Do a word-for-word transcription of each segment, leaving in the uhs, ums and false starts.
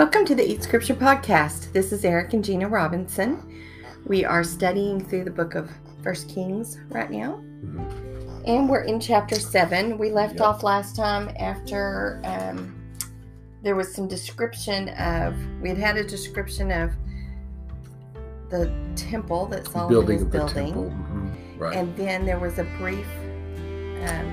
Welcome to the Eat Scripture Podcast. This is Eric and Gina Robinson. We are studying through the book of First Kings right now. Mm-hmm. And we're in chapter seven. We left yep. off last time after um, there was some description of, we had had a description of the temple that Solomon building was building. Temple. Mm-hmm. Right. And then there was a brief um,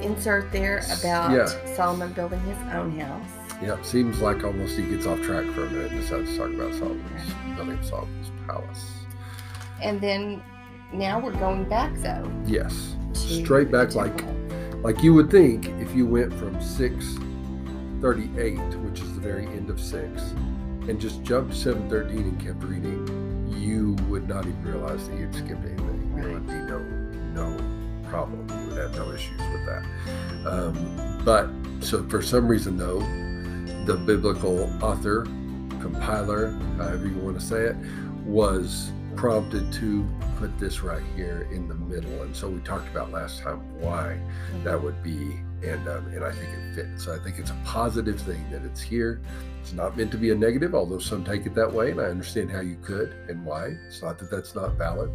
insert there about yeah. Solomon building his own house. Yep, seems like almost he gets off track for a minute and decides to talk about Solomon's building Solomon's palace. And then now we're going back though. Yes. Straight back like like you would think if you went from six thirty-eight, which is the very end of six, and just jumped to seven thirteen and kept reading, you would not even realize that you'd skipped anything. Right. There would be no no problem. You would have no issues with that. Um, but so for some reason though, the biblical author, compiler, however you want to say it, was prompted to put this right here in the middle. And so we talked about last time why that would be, and um, and I think it fits. So I think it's a positive thing that it's here. It's not meant to be a negative, although some take it that way, and I understand how you could and why. It's not that that's not valid,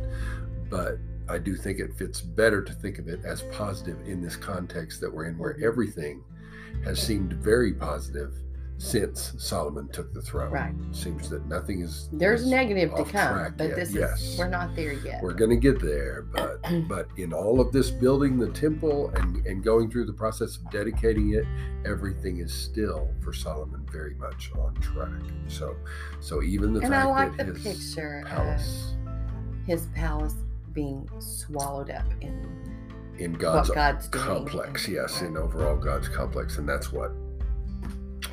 but I do think it fits better to think of it as positive in this context that we're in, where everything has seemed very positive since Solomon took the throne. Right. Seems that nothing is there's is negative to come, but yet. this yes. is we're not there yet. We're gonna get there, but but in all of this building the temple and, and going through the process of dedicating it, everything is still for Solomon very much on track. So so even the and fact I like that the his picture palace, of his palace being swallowed up in in God's, God's complex, doing. yes, in overall God's complex, and that's what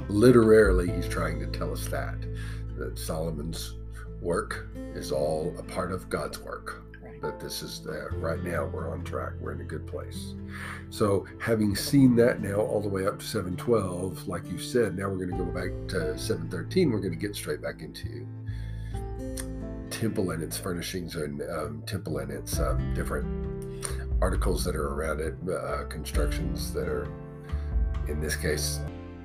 literally he's trying to tell us that that Solomon's work is all a part of God's work, right. that this is the right now we're on track, we're in a good place. So having seen that now all the way up to seven twelve, like you said, now we're going to go back to seven thirteen. We're going to get straight back into temple and its furnishings, and um, temple and its um, different articles that are around it, uh, constructions that are, in this case,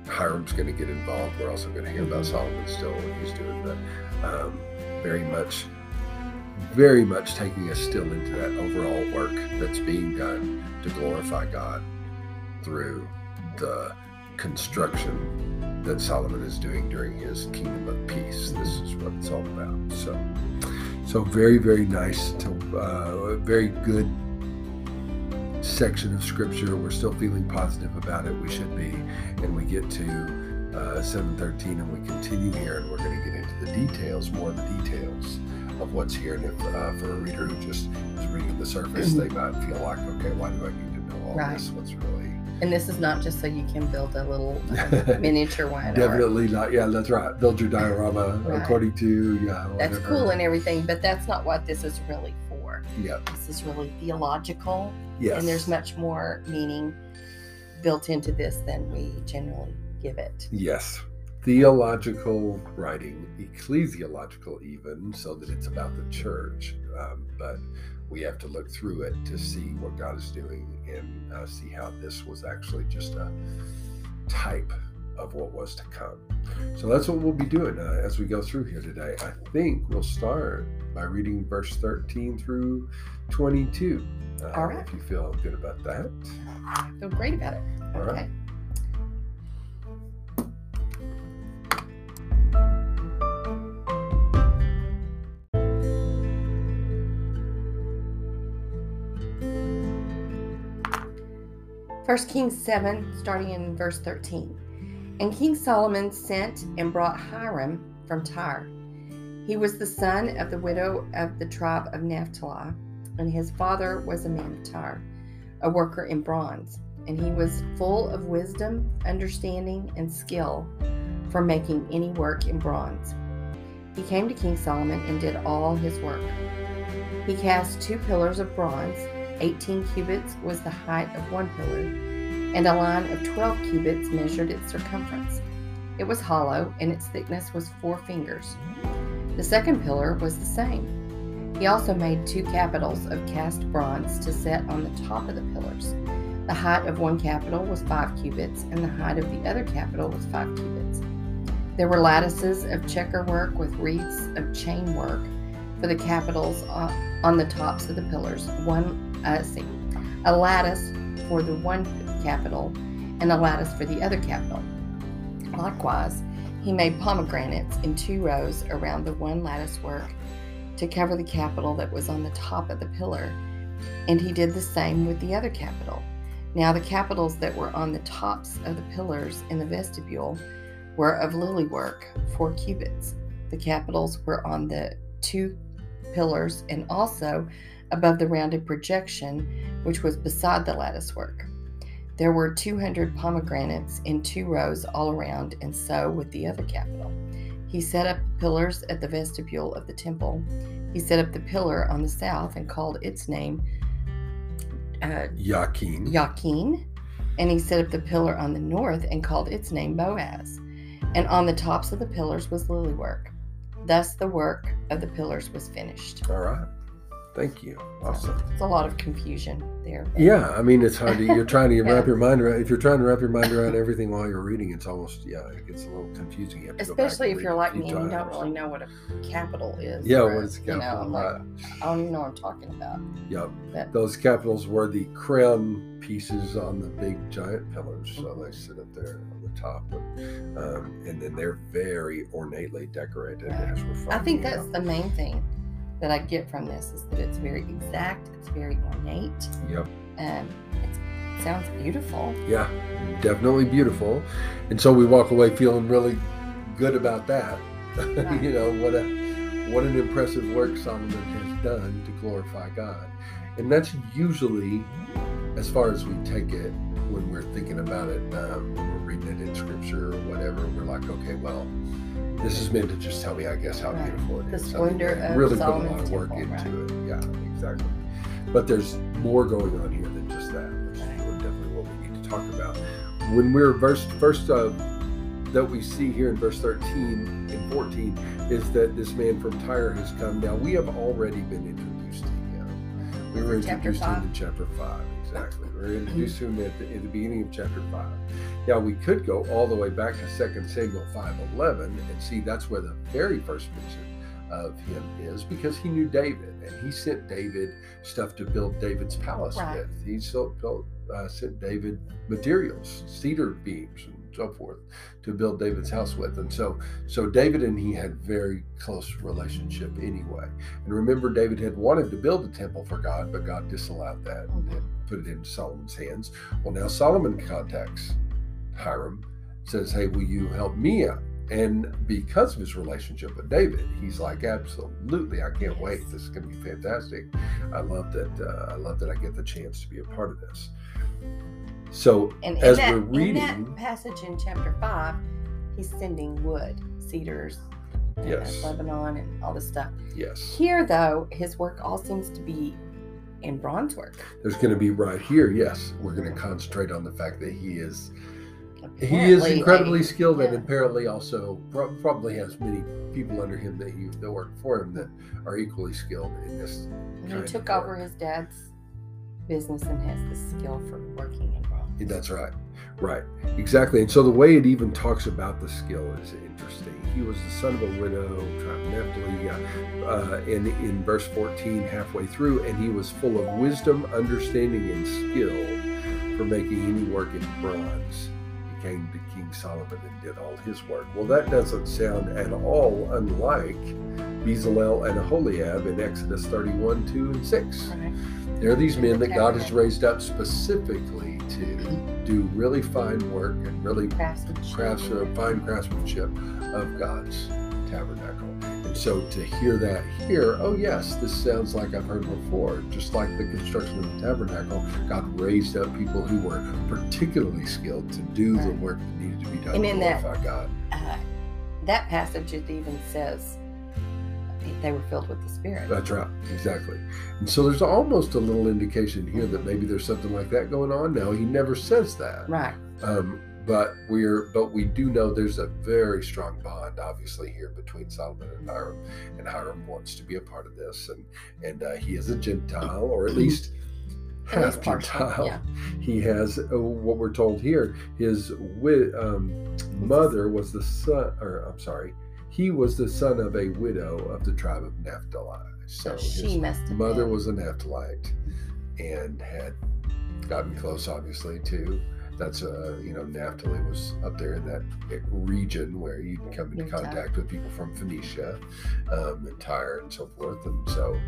Hiram's going to get involved. We're also going to hear about Solomon still, what he's doing, but um, very much, very much taking us still into that overall work that's being done to glorify God through the construction that Solomon is doing during his kingdom of peace. This is what it's all about. So, so very, very nice to, uh, very good section of scripture. We're still feeling positive about it. We should be. And we get to uh, seven thirteen and we continue here, and we're going to get into the details, more of the details of what's here. And if, uh, for a reader who just is reading the surface, they might feel like, okay, why do I need to know all right. this? What's really... And this is not just so you can build a little um, miniature one. Definitely or... not. Yeah, that's right. Build your diorama right. according to... yeah. Whatever. That's cool and everything, but that's not what this is really for. Yeah. This is really theological. Yes. And there's much more meaning built into this than we generally give it. Yes. Theological writing, ecclesiological even, so that it's about the church. Um, but we have to look through it to see what God is doing and uh, see how this was actually just a type of what was to come. So that's what we'll be doing uh, as we go through here today. I think we'll start by reading verse thirteen through twenty-two. Uh, All right. If you feel good about that. I feel great about it. Okay. All right. First Kings seven, starting in verse thirteen. And King Solomon sent and brought Hiram from Tyre. He was the son of the widow of the tribe of Naphtali, and his father was a man of Tyre, a worker in bronze, and he was full of wisdom, understanding, and skill for making any work in bronze. He came to King Solomon and did all his work. He cast two pillars of bronze. Eighteen cubits was the height of one pillar, and a line of twelve cubits measured its circumference. It was hollow, and its thickness was four fingers. The second pillar was the same. He also made two capitals of cast bronze to set on the top of the pillars. The height of one capital was five cubits, and the height of the other capital was five cubits. There were lattices of checkerwork with wreaths of chain work for the capitals on the tops of the pillars. One, uh, see, a lattice for the one capital and a lattice for the other capital. Likewise, he made pomegranates in two rows around the one lattice work to cover the capital that was on the top of the pillar, and he did the same with the other capital. Now the capitals that were on the tops of the pillars in the vestibule were of lily work, four cubits. The capitals were on the two pillars and also above the rounded projection, which was beside the lattice work. There were two hundred pomegranates in two rows all around, and so with the other capital. He set up the pillars at the vestibule of the temple. He set up the pillar on the south and called its name uh, Yakin. Yakin. And he set up the pillar on the north and called its name Boaz. And on the tops of the pillars was lily work. Thus the work of the pillars was finished. All right. Thank you. Awesome. It's a lot of confusion there. Yeah, I mean, it's hard to, you're trying to wrap your mind around, if you're trying to wrap your mind around everything while you're reading, it's almost, yeah, it gets a little confusing. You have to Especially if you're like me and you don't really know what a capital is. Yeah, what is a capital? You know, I'm like, I don't even know what I'm talking about. Yep. But those capitals were the creme pieces on the big giant pillars, so mm-hmm. they sit up there on the top. And, um, and then they're very ornately decorated. Right. As we're I think that's out. The main thing that I get from this is that it's very exact, it's very ornate. Yep. Um, it sounds beautiful. Yeah, definitely beautiful. And so we walk away feeling really good about that. Right. You know, what a what an impressive work Solomon has done to glorify God. And that's usually as far as we take it when we're thinking about it, um, when we're reading it in scripture or whatever, we're like, okay, well, this is meant to just tell me, I guess, how right. beautiful it the is. The splendor of really Solomon's put a lot of work temple, into right. it. Yeah, exactly. But there's more going on here than just that, which right. is definitely what we need to talk about. When we're verse first uh, that we see here in verse thirteen and fourteen is that this man from Tyre has come. Now we have already been introduced to him. We were introduced to him in chapter five. Exactly. We're introduced to him at the, at the beginning of chapter five. Now, we could go all the way back to Second Samuel five eleven and see that's where the very first mention of him is, because he knew David, and he sent David stuff to build David's palace right. with. He built, uh, sent David materials, cedar beams and so forth, to build David's house with. And so so David and he had very close relationship anyway. And remember, David had wanted to build a temple for God, but God disallowed that and then put it into Solomon's hands. Well, now Solomon contacts Hiram, says, hey, will you help me out? And because of his relationship with David, he's like, absolutely, I can't wait. This is going to be fantastic. I love that. Uh, I love that I get the chance to be a part of this. So and as that, we're reading that passage in chapter five, he's sending wood, cedars, and yes. Lebanon, and all this stuff. Yes. Here, though, his work all seems to be in bronze work. There's going to be right here. Yes, we're going to concentrate on the fact that he is. Apparently, he is incredibly skilled, yeah. and apparently also pro- probably has many people under him that you that work for him that are equally skilled in this. And he took over his dad's business and has the skill for working in bronze. That's right, right, exactly. And so the way it even talks about the skill is interesting. He was the son of a widow, tribe of Naphtali, uh, and in verse fourteen, halfway through, and he was full of wisdom, understanding, and skill for making any work in bronze. Came to King Solomon and did all his work. Well, that doesn't sound at all unlike Bezalel and Aholiab in Exodus thirty-one, two, and six. Right. There are these men that God has raised up specifically to do really fine work and really craftsmanship. Crafts, uh, fine craftsmanship of God's tabernacle. And so to hear that here, oh yes, this sounds like I've heard before. Just like the construction of the tabernacle, God raised up people who were particularly skilled to do right. the work that needed to be done. And in that, God. Uh, that passage, it even says they were filled with the Spirit. That's right, exactly. And so there's almost a little indication here that maybe there's something like that going on. Now, he never says that. Right. Um, But we're but we do know there's a very strong bond, obviously, here between Solomon and Hiram, and Hiram wants to be a part of this, and and uh, he is a Gentile, or at least half Gentile. Yeah. He has oh, what we're told here. His wi- um, mother was the son, or I'm sorry, he was the son of a widow of the tribe of Naphtali. So, so she his must have mother been. was a Naphthalite and had gotten close, obviously, to. That's uh, you know, Naphtali was up there in that region where you can come into contact with people from Phoenicia, um, and Tyre and so forth. And so,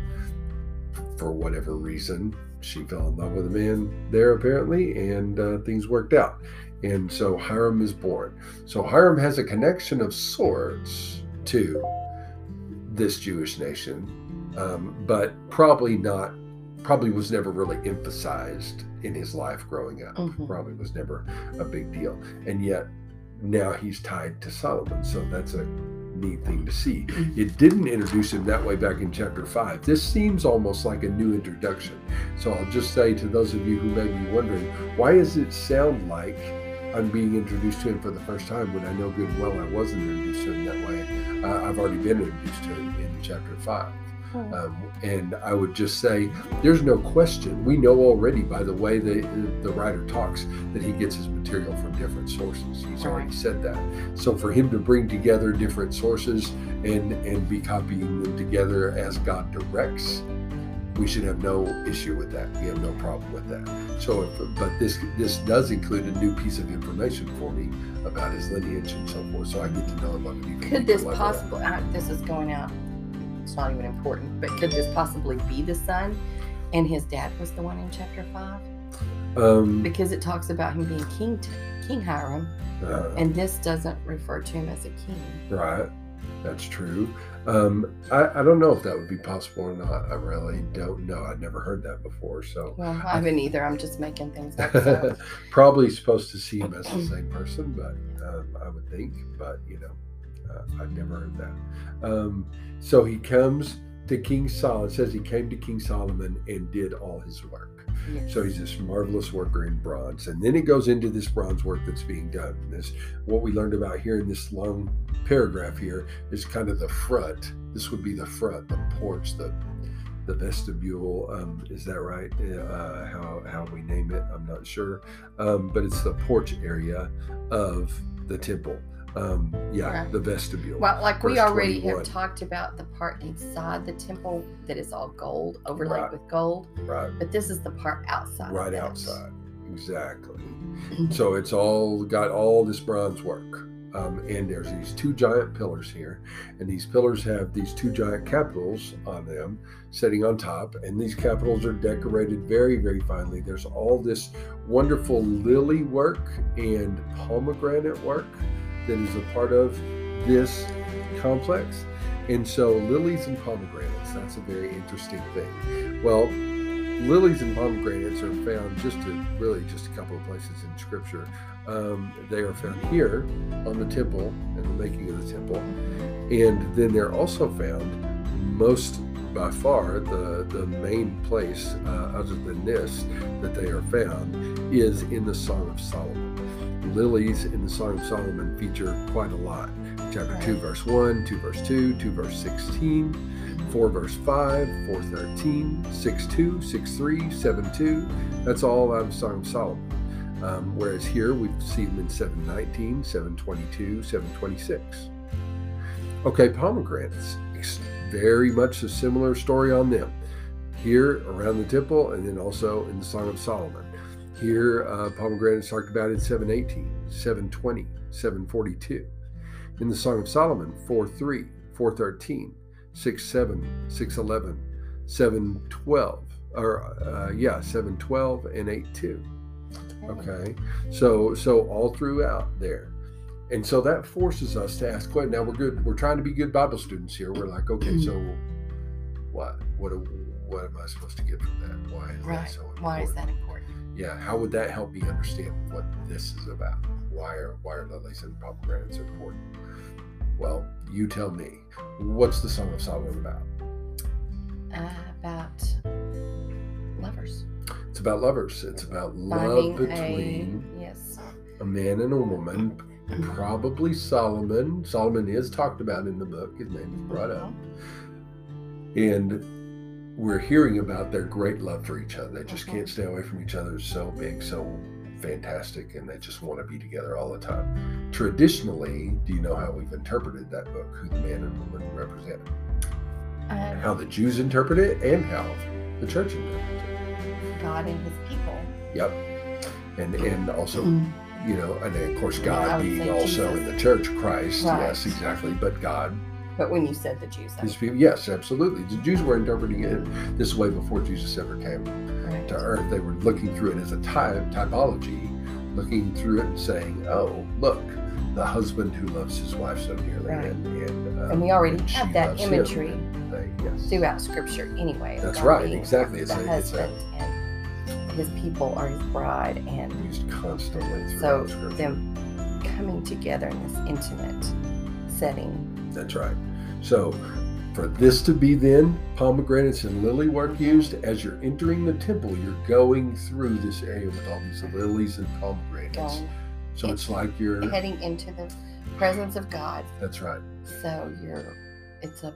for whatever reason, she fell in love with a man there apparently, and uh, things worked out. And so Hiram is born. So Hiram has a connection of sorts to this Jewish nation, um, but probably not. Probably was never really emphasized in his life growing up. Mm-hmm. Probably was never a big deal. And yet now he's tied to Solomon. So that's a neat thing to see. It didn't introduce him that way back in chapter five. This seems almost like a new introduction. So I'll just say to those of you who may be wondering, why does it sound like I'm being introduced to him for the first time when I know good and well I wasn't introduced to him that way? Uh, I've already been introduced to him in chapter five. Um, and I would just say, there's no question. We know already by the way the the writer talks that he gets his material from different sources. He's already said that. So for him to bring together different sources and and be copying them together as God directs, we should have no issue with that. We have no problem with that. So, if, but this this does include a new piece of information for me about his lineage and so forth. So I get to know him on an even deeper level. Could this possibly? I, this is going out. It's not even important, but could this possibly be the son? And his dad was the one in chapter five, um, because it talks about him being king, to, King Hiram, uh, and this doesn't refer to him as a king. Right, that's true. Um, I, I don't know if that would be possible or not. I really don't know. I'd never heard that before. So well, I haven't either. I'm just making things up. So. Probably supposed to see him as the same person, but um, I would think. But you know. Uh, I've never heard that. Um, so he comes to King Solomon. It says he came to King Solomon and did all his work. Yes. So he's this marvelous worker in bronze. And then it goes into this bronze work that's being done. This, what we learned about here in this long paragraph here is kind of the front. This would be the front, the porch, the the vestibule. Um, is that right? Uh, how, how we name it? I'm not sure. Um, but it's the porch area of the temple. Um, yeah, right. The vestibule. Well, like we already twenty-one. Have talked about the part inside the temple that is all gold, overlaid right. with gold. Right. But this is the part outside. Right outside. Exactly. So it's all got all this bronze work. Um, and there's these two giant pillars here. And these pillars have these two giant capitals on them sitting on top. And these capitals are decorated very, very finely. There's all this wonderful lily work and pomegranate work that is a part of this complex. And so lilies and pomegranates, that's a very interesting thing. Well, lilies and pomegranates are found just to, really just a couple of places in Scripture. Um, they are found here on the temple and the making of the temple. And then they're also found most, by far, the, the main place uh, other than this that they are found is in the Song of Solomon. Lilies in the Song of Solomon feature quite a lot. Chapter two, verse one, two, verse two, two, verse sixteen, four, verse five, four, thirteen, six, two, six, three, seven, two. That's all out of Song of Solomon. Um, whereas here we see them in seven, nineteen, seven, twenty-two, seven, twenty-six. Okay, pomegranates. Very much a similar story on them. Here around the temple, and then also in the Song of Solomon. Here, uh, pomegranates talked about in seven eighteen, seven twenty, seven forty-two. In the Song of Solomon, four three, four thirteen, six seven, six eleven, seven twelve, or uh, yeah, seven twelve and eight two. Okay, so so all throughout there. And so that forces us to ask, well, now we're good, we're trying to be good Bible students here. We're like, okay, so what? What, what am I supposed to get from that? Why is right. that so important? Why is that important? Yeah, how would that help me understand what this is about? Why are why are lilies and pomegranates important? Well, you tell me. What's the Song of Solomon about? Uh, about lovers. It's about lovers. It's about Finding love between a, yes. a man and a woman. Probably Solomon. Solomon is talked about in the book. His name is brought up. And we're hearing about their great love for each other. They just can't stay away from each other. It's so big, so fantastic, and they just want to be together all the time. Traditionally, do you know how we've interpreted that book, who the man and woman represent? Um, how the Jews interpret it and how the church interprets it. God and his people. Yep. And and also, mm-hmm. you know, and of course God being also Jesus. In the church, Christ, right. Yes, exactly, but God. But when you said the Jews. His people, yes, absolutely. The Jews were interpreting it this way before Jesus ever came right. to earth. They were looking through it as a type, typology, looking through it and saying, oh, look, the husband who loves his wife so dearly. Right. And, and, um, and we already and have that imagery him, they, yes. throughout Scripture anyway. That's right, exactly. It's the a, husband it's a, and his people are his bride. And used constantly throughout so Scripture. So them coming together in this intimate setting. That's right. So for this to be then, pomegranates and lily work used as you're entering the temple, you're going through this area with all these lilies and pomegranates. Going so it's like you're heading into the presence of God. That's right. So you're, it's a,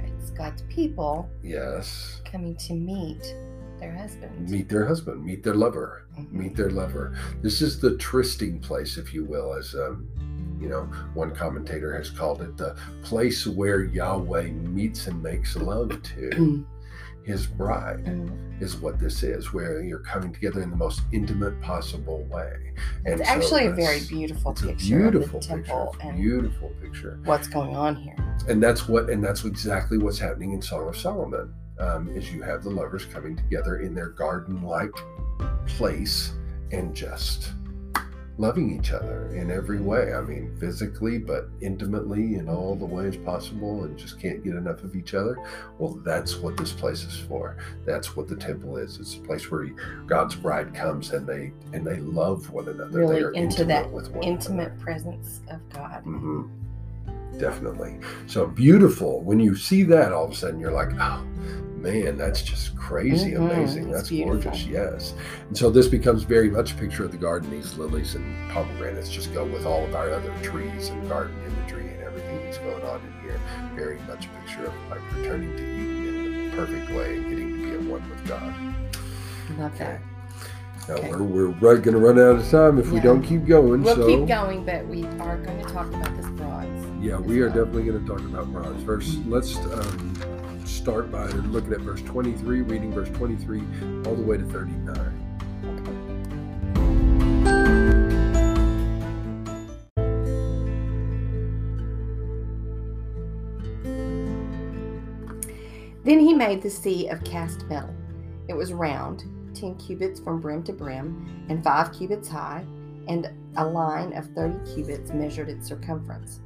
it's God's people. Yes. Coming to meet their husband. Meet their husband. Meet their lover. Mm-hmm. Meet their lover. This is the trysting place, if you will, as um. You know, one commentator has called it the place where Yahweh meets and makes love to his bride is what this is, where you're coming together in the most intimate possible way. And it's so actually a very beautiful it's picture. A beautiful of the picture. It's a beautiful picture. What's going on here? And that's what and that's exactly what's happening in Song of Solomon, um, is you have the lovers coming together in their garden-like place and just loving each other in every way. I mean, physically, but intimately in all the ways possible, and just can't get enough of each other. Well, that's what this place is for. That's what the temple is. It's a place where God's bride comes and they and they love one another. Really they are into that with one intimate another. Presence of God. Mm-hmm. Definitely. So beautiful. When you see that, all of a sudden you're like, oh, man, that's just crazy, mm-hmm. amazing. That's beautiful. Gorgeous, yes. And so this becomes very much a picture of the garden. These lilies and pomegranates just go with all of our other trees and garden imagery and everything that's going on in here. Very much a picture of like returning to Eden in the perfect way and getting to be at one with God. Love that. Okay. Now, okay. we're, we're right going to run out of time if yeah. we don't keep going. We'll so. keep going, but we are going to talk about this bronze. Yeah, we well. are definitely going to talk about bronze. Verse, mm-hmm. Let's um, start by looking at verse twenty-three, reading verse twenty-three all the way to thirty-nine. Then he made the sea of cast metal. It was round, ten cubits from brim to brim, and five cubits high, and a line of thirty cubits measured its circumference.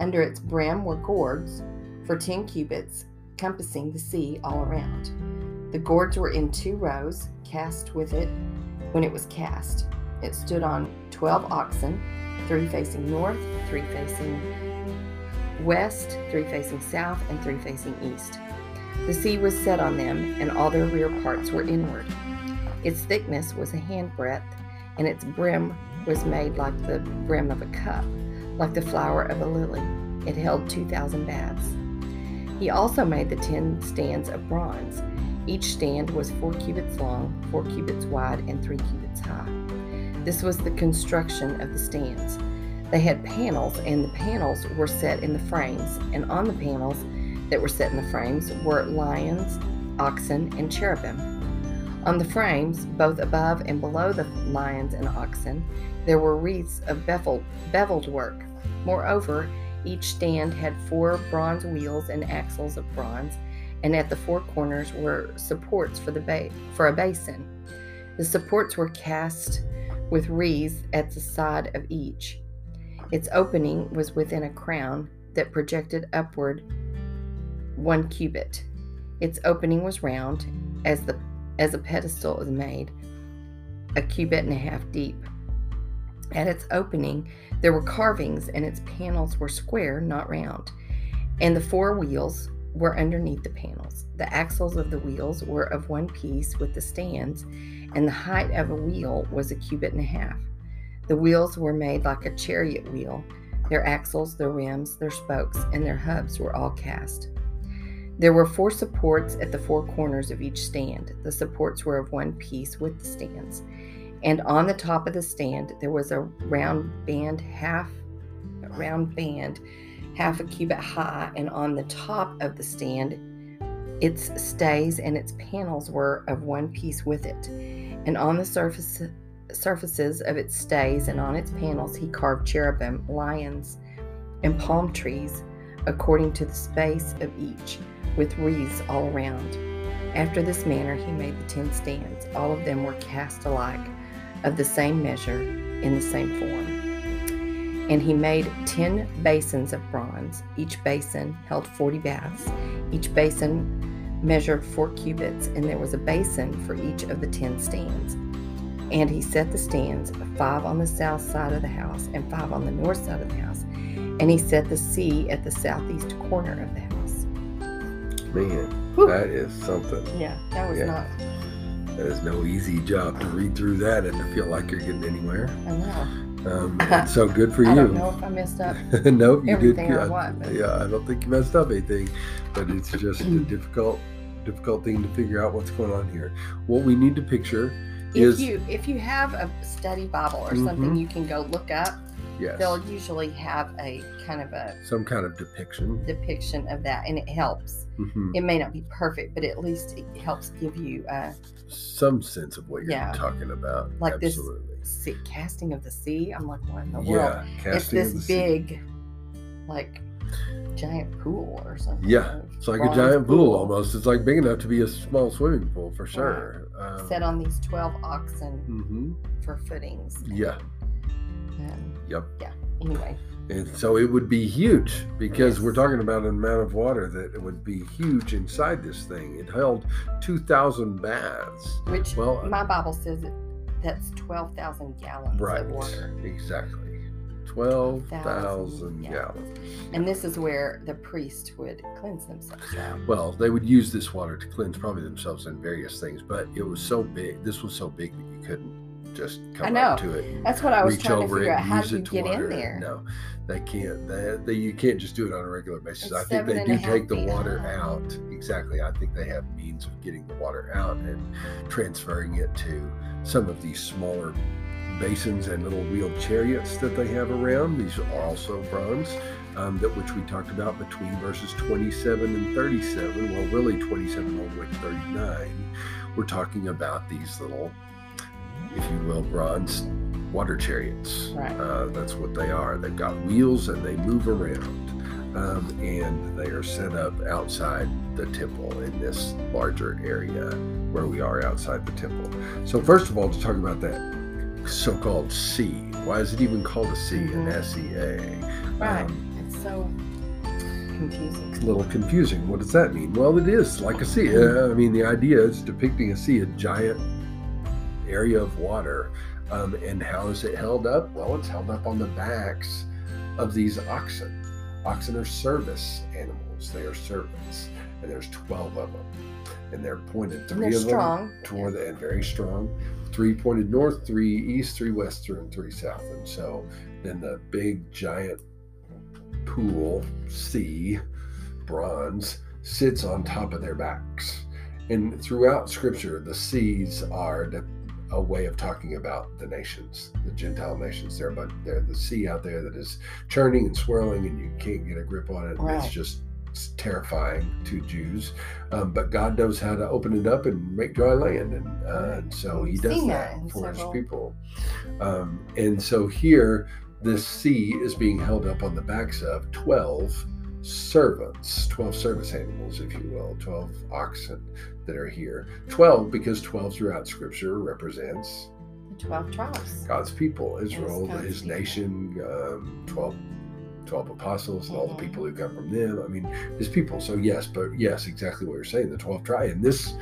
Under its brim were gourds for ten cubits, compassing the sea all around. The gourds were in two rows, cast with it when it was cast. It stood on twelve oxen, three facing north, three facing west, three facing south, and three facing east. The sea was set on them, and all their rear parts were inward. Its thickness was a handbreadth, and its brim was made like the brim of a cup, like the flower of a lily. It held two thousand baths. He also made the ten stands of bronze. Each stand was four cubits long, four cubits wide, and three cubits high. This was the construction of the stands. They had panels, and the panels were set in the frames, and on the panels that were set in the frames were lions, oxen, and cherubim. On the frames, both above and below the lions and oxen, there were wreaths of beveled, beveled work. Moreover, each stand had four bronze wheels and axles of bronze, and at the four corners were supports for the ba- for a basin. The supports were cast with wreaths at the side of each. Its opening was within a crown that projected upward one cubit. Its opening was round, as the as a pedestal is made, a cubit and a half deep. At its opening, there were carvings, and its panels were square, not round. And the four wheels were underneath the panels. The axles of the wheels were of one piece with the stands, and the height of a wheel was a cubit and a half. The wheels were made like a chariot wheel. Their axles, their rims, their spokes, and their hubs were all cast. There were four supports at the four corners of each stand. The supports were of one piece with the stands. And on the top of the stand, there was a round band, half a round band, half a cubit high. And on the top of the stand, its stays and its panels were of one piece with it. And on the surface, surfaces of its stays and on its panels, he carved cherubim, lions, and palm trees, according to the space of each, with wreaths all around. After this manner, he made the ten stands. All of them were cast alike, of the same measure, in the same form. And he made ten basins of bronze. Each basin held forty baths. Each basin measured four cubits, and there was a basin for each of the ten stands. And he set the stands, five on the south side of the house, and five on the north side of the house. And he set the sea at the southeast corner of the house. Man, whew. That is something. Yeah, that was yeah. not. That is no easy job to read through that and to feel like you're getting anywhere. I know. Um, it's so good for I you. I don't know if I messed up. Nope, you did. I, what, but... Yeah, I don't think you messed up anything, but it's just a difficult, difficult thing to figure out what's going on here. What we need to picture if is you, if you have a study Bible or mm-hmm. something, you can go look up. Yes. They'll usually have a kind of a... Some kind of depiction. Depiction of that, and it helps. Mm-hmm. It may not be perfect, but at least it helps give you... Uh, Some sense of what you're yeah, talking about. Like Absolutely. This see, casting of the sea. I'm like, what in the yeah, world? It's this big, sea. Like, giant pool or something. Yeah, like it's like a giant pool, pool almost. It's like big enough to be a small swimming pool, for sure. Right. Um, set on these twelve oxen mm-hmm. for footings. And, yeah. Um, Yep. Yeah. Anyway. And so it would be huge because yes. we're talking about an amount of water that would be huge inside this thing. It held two thousand baths. Which well, my Bible says it, that's twelve thousand gallons right, of water. Exactly. twelve thousand yeah. gallons. And this is where the priest would cleanse themselves. Yeah. Well, they would use this water to cleanse probably themselves and various things, but it was so big. This was so big that you couldn't. Just come I know. Up to it. That's what I was trying to figure out. How do you get in there? No, they can't. They, they you can't just do it on a regular basis. It's I think they do take the water out. out. Exactly. I think they have means of getting the water out and transferring it to some of these smaller basins and little wheeled chariots that they have around. These are also bronze, um, that which we talked about between verses twenty-seven and thirty-seven. Well, really twenty-seven all the way to thirty-nine. We're talking about these little, if you will, bronze water chariots. Right. Uh, that's what they are. They've got wheels and they move around. Um, and they are set up outside the temple in this larger area where we are outside the temple. So first of all, to talk about that so-called sea. Why is it even called a sea, mm-hmm. an S E A? Right. Um, it's so... confusing. It's a little confusing. What does that mean? Well, it is like a sea. Uh, I mean, the idea is depicting a sea, a giant area of water, um, and how is it held up? Well, it's held up on the backs of these oxen. Oxen are service animals. They are servants, and there's twelve of them, and they're pointed three they're of strong. Them toward the end, very strong. Three pointed north, three east, three west, and three south. And so then the big giant pool, sea, bronze, sits on top of their backs. And throughout Scripture, the seas are the a way of talking about the nations, the Gentile nations there, but they're the sea out there that is churning and swirling and you can't get a grip on it. Right. And it's just it's terrifying to Jews. Um, but God knows how to open it up and make dry land. And, uh, and so he does that for his people. Um, and so here, this sea is being held up on the backs of twelve servants, twelve service animals, if you will, twelve oxen that are here. twelve, because twelve throughout Scripture represents the twelve tribes, God's people, Israel, God's his people. nation, um, twelve, twelve apostles, and mm-hmm. all the people who come from them. I mean, his people. So yes, but yes, exactly what you're saying, the twelve tribes. In this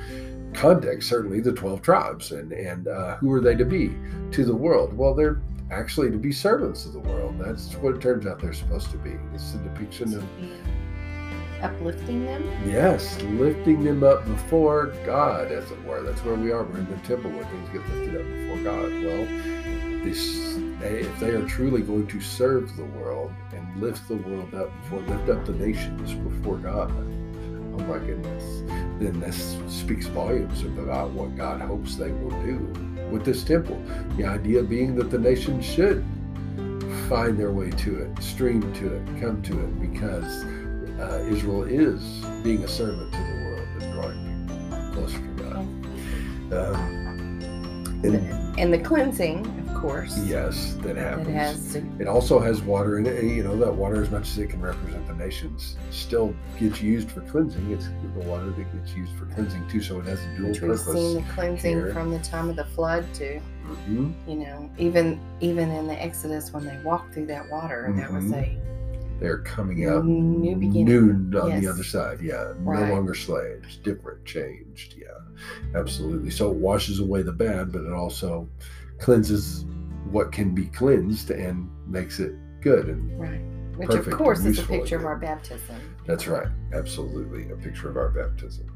context, certainly the twelve tribes. And, and uh, who are they to be to the world? Well, they're actually to be servants of the world. That's what it turns out they're supposed to be. It's the depiction of... uplifting them? Yes, lifting them up before God, as it were. That's where we are. We're in the temple where things get lifted up before God. Well, this, they, if they are truly going to serve the world and lift the world up before, lift up the nations before God, Oh my goodness. Then this speaks volumes about what God hopes they will do with this temple. The idea being that the nation should find their way to it, stream to it, come to it, because uh, Israel is being a servant to the world and drawing people closer to God. Um, and, and the cleansing, of course. Yes, that happens. It, has to. It also has water in it. You know, that water, as much as it can represent the nations, still gets used for cleansing. It's the water that gets used for cleansing too, so it has a dual Which purpose. We've seen the cleansing here from the time of the flood to, mm-hmm. you know, even even in the Exodus when they walked through that water, mm-hmm. that was a They're coming out new, new on yes. the other side. Yeah, right. No longer slaves, different, changed. Yeah, absolutely. So it washes away the bad, but it also cleanses what can be cleansed and makes it good and right. Which perfect, of course is a picture again. of our baptism. That's right. Absolutely, a picture of our baptism.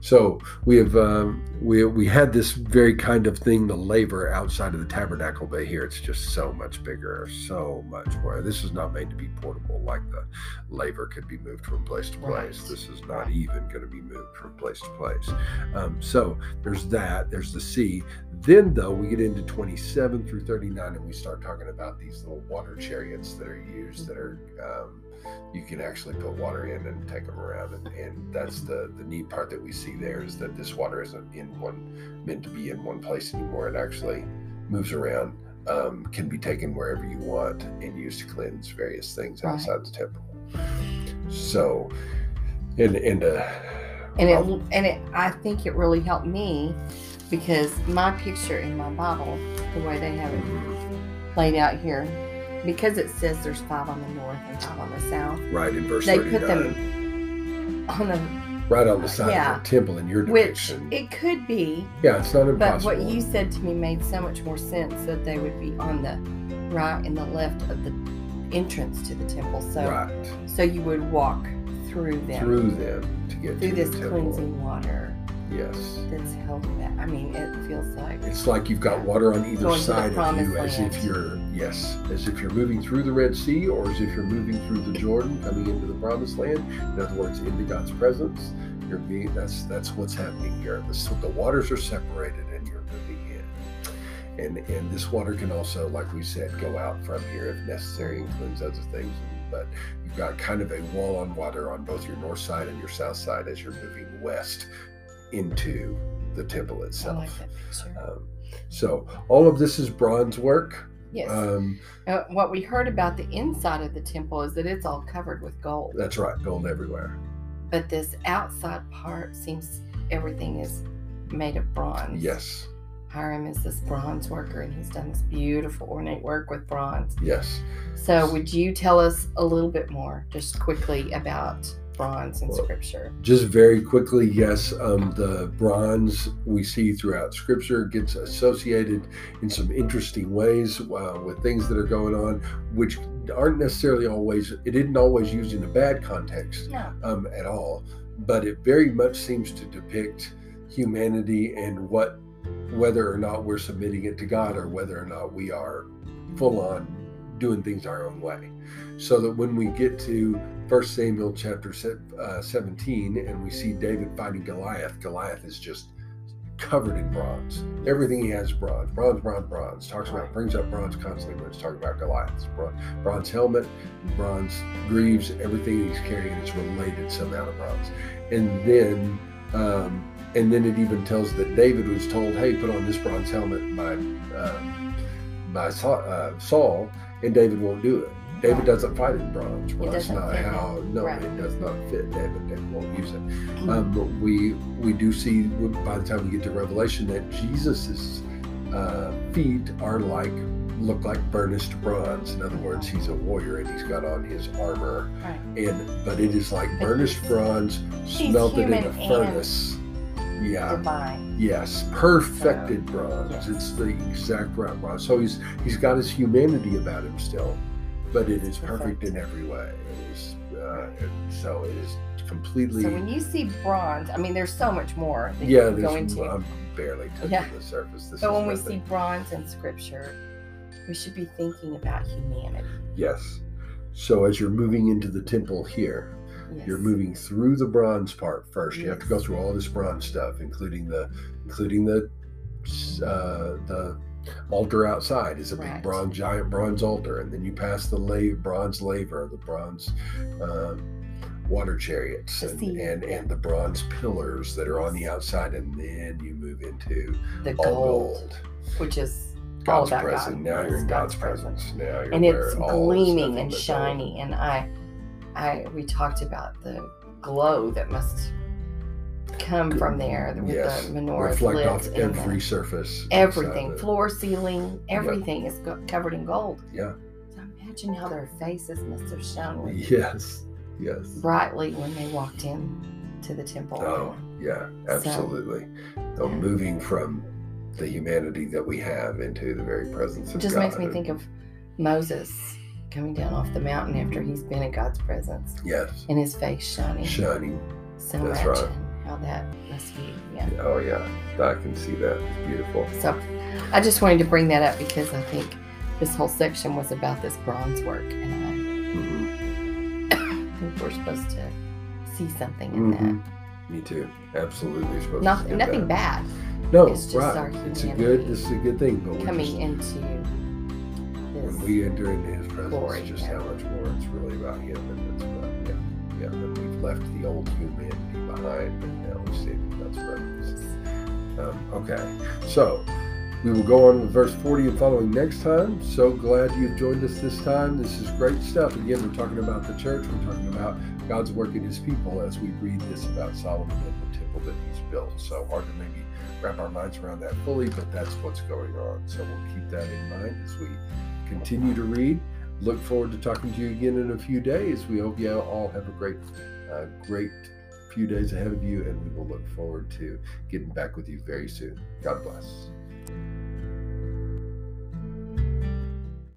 So we have um, we we had this very kind of thing, the labor outside of the tabernacle, but here it's just so much bigger, so much more. This is not made to be portable. Like the labor could be moved from place to place. Right. This is not even going to be moved from place to place. Um, so there's that. There's the sea. Then though we get into twenty-seven through thirty-nine, and we start talking about these little water chariots that are used that are. Um, you can actually put water in and take them around, and, and that's the the neat part that we see there, is that this water isn't in one meant to be in one place anymore. It actually moves around, um, can be taken wherever you want and used to cleanse various things outside right. the temple. So and and uh and it um, and it I think it really helped me, because my picture in my Bible, the way they have it laid out here, because it says there's five on the north and five on the south. Right, in verse thirty-nine. They put them on the... Right on the side yeah, of the temple in your direction. Which, it could be. Yeah, it's not impossible. But what you said to me made so much more sense, that they would be on the right and the left of the entrance to the temple. So, right. So you would walk through them. Through them to get through to this the cleansing water. Yes. That's held back. I mean, it feels like it's like you've got water on either side of you, as land. if you're yes, as if you're moving through the Red Sea, or as if you're moving through the Jordan, coming into the Promised Land. In other words, into God's presence. You're being that's that's what's happening here. This, the waters are separated, and you're moving in. And and this water can also, like we said, go out from here if necessary and cleanse other things. But you've got kind of a wall on water on both your north side and your south side as you're moving west into the temple itself. I like that picture. Um, so all of this is bronze work. Yes. Um, uh, what we heard about the inside of the temple is that it's all covered with gold. That's right, gold everywhere. But this outside part seems everything is made of bronze. Yes. Hiram is this bronze worker, and he's done this beautiful ornate work with bronze. Yes. So would you tell us a little bit more, just quickly, about bronze in well, Scripture? Just very quickly, yes. Um, the bronze we see throughout Scripture gets associated in some interesting ways uh, with things that are going on, which aren't necessarily always, it isn't always used in a bad context yeah. um, at all, but it very much seems to depict humanity and what, whether or not we're submitting it to God, or whether or not we are full on doing things our own way. So that when we get to First Samuel chapter seventeen and we see David fighting Goliath, Goliath is just covered in bronze. Everything he has is bronze, bronze, bronze, bronze. Talks about, brings up bronze constantly when it's talking about Goliath's bronze, bronze helmet, bronze greaves, everything he's carrying is related somehow to bronze. And then, um, and then it even tells that David was told, hey, put on this bronze helmet by, um, by uh, Saul, and David won't do it. David doesn't fight in bronze. Well, that's not how. Him. No, right. It does not fit David. David won't use it. Um, but we we do see by the time we get to Revelation that Jesus's uh, feet are like look like burnished bronze. In other words, he's a warrior and he's got on his armor. Right. And but it is like burnished bronze, smelted in a furnace. Yeah. Divine. Yes, perfected so, bronze. Yes. It's the exact right bronze. So he's he's got his humanity about him still. But it is perfect in every way. It is, uh, so it is completely. So when you see bronze, I mean, there's so much more that yeah, you can go into. I'm barely touching yeah. the surface. This but when we see bronze in Scripture, we should be thinking about humanity. Yes. So as you're moving into the temple here, Yes. You're moving through the bronze part first. Yes. You have to go through all this bronze stuff, including the including the uh, the altar outside is a right. big bronze, giant bronze altar, and then you pass the la- bronze laver, the bronze uh, water chariots, and, and and the bronze pillars that are on the outside, and then you move into the gold, gold. which is God's presence. God. Now you're in God's, God's presence. presence. Now you're and it's gleaming and shiny. And I, I, we talked about the glow that must come Good. from there with yes. the menorah. Reflect lit off every surface. Everything, floor, ceiling, everything yep. is go- covered in gold. Yeah. So imagine how their faces must have shone. With yes. Yes. Brightly when they walked in to the temple. Oh, yeah, absolutely. So, so yeah. moving from the humanity that we have into the very presence of God. It just God. makes me think of Moses coming down off the mountain after he's been in God's presence. Yes. And his face shining. Shining. So That's right. how that must be. Yeah. Oh, yeah. I can see that. It's beautiful. So I just wanted to bring that up because I think this whole section was about this bronze work. And I mm-hmm. think we're supposed to see something in mm-hmm. that. Me too. Absolutely. Supposed Not, to nothing that. bad. No, it's just right. our it's a good. This is a good thing. But coming just, into this when we enter into His presence, glory, just yeah. how much more it's really about Him, and it's about yeah, yeah. That we've left the old humanity behind, but now we see God's presence. Um, okay, so we will go on with verse forty and following next time. So glad you've joined us this time. This is great stuff. Again, we're talking about the church. We're talking about God's work in His people as we read this about Solomon and the temple that He's built. So hard to maybe wrap our minds around that fully, but that's what's going on. So we'll keep that in mind as we continue to read. Look forward to talking to you again in a few days. We hope you all have a great, uh, great few days ahead of you, and we will look forward to getting back with you very soon. God bless.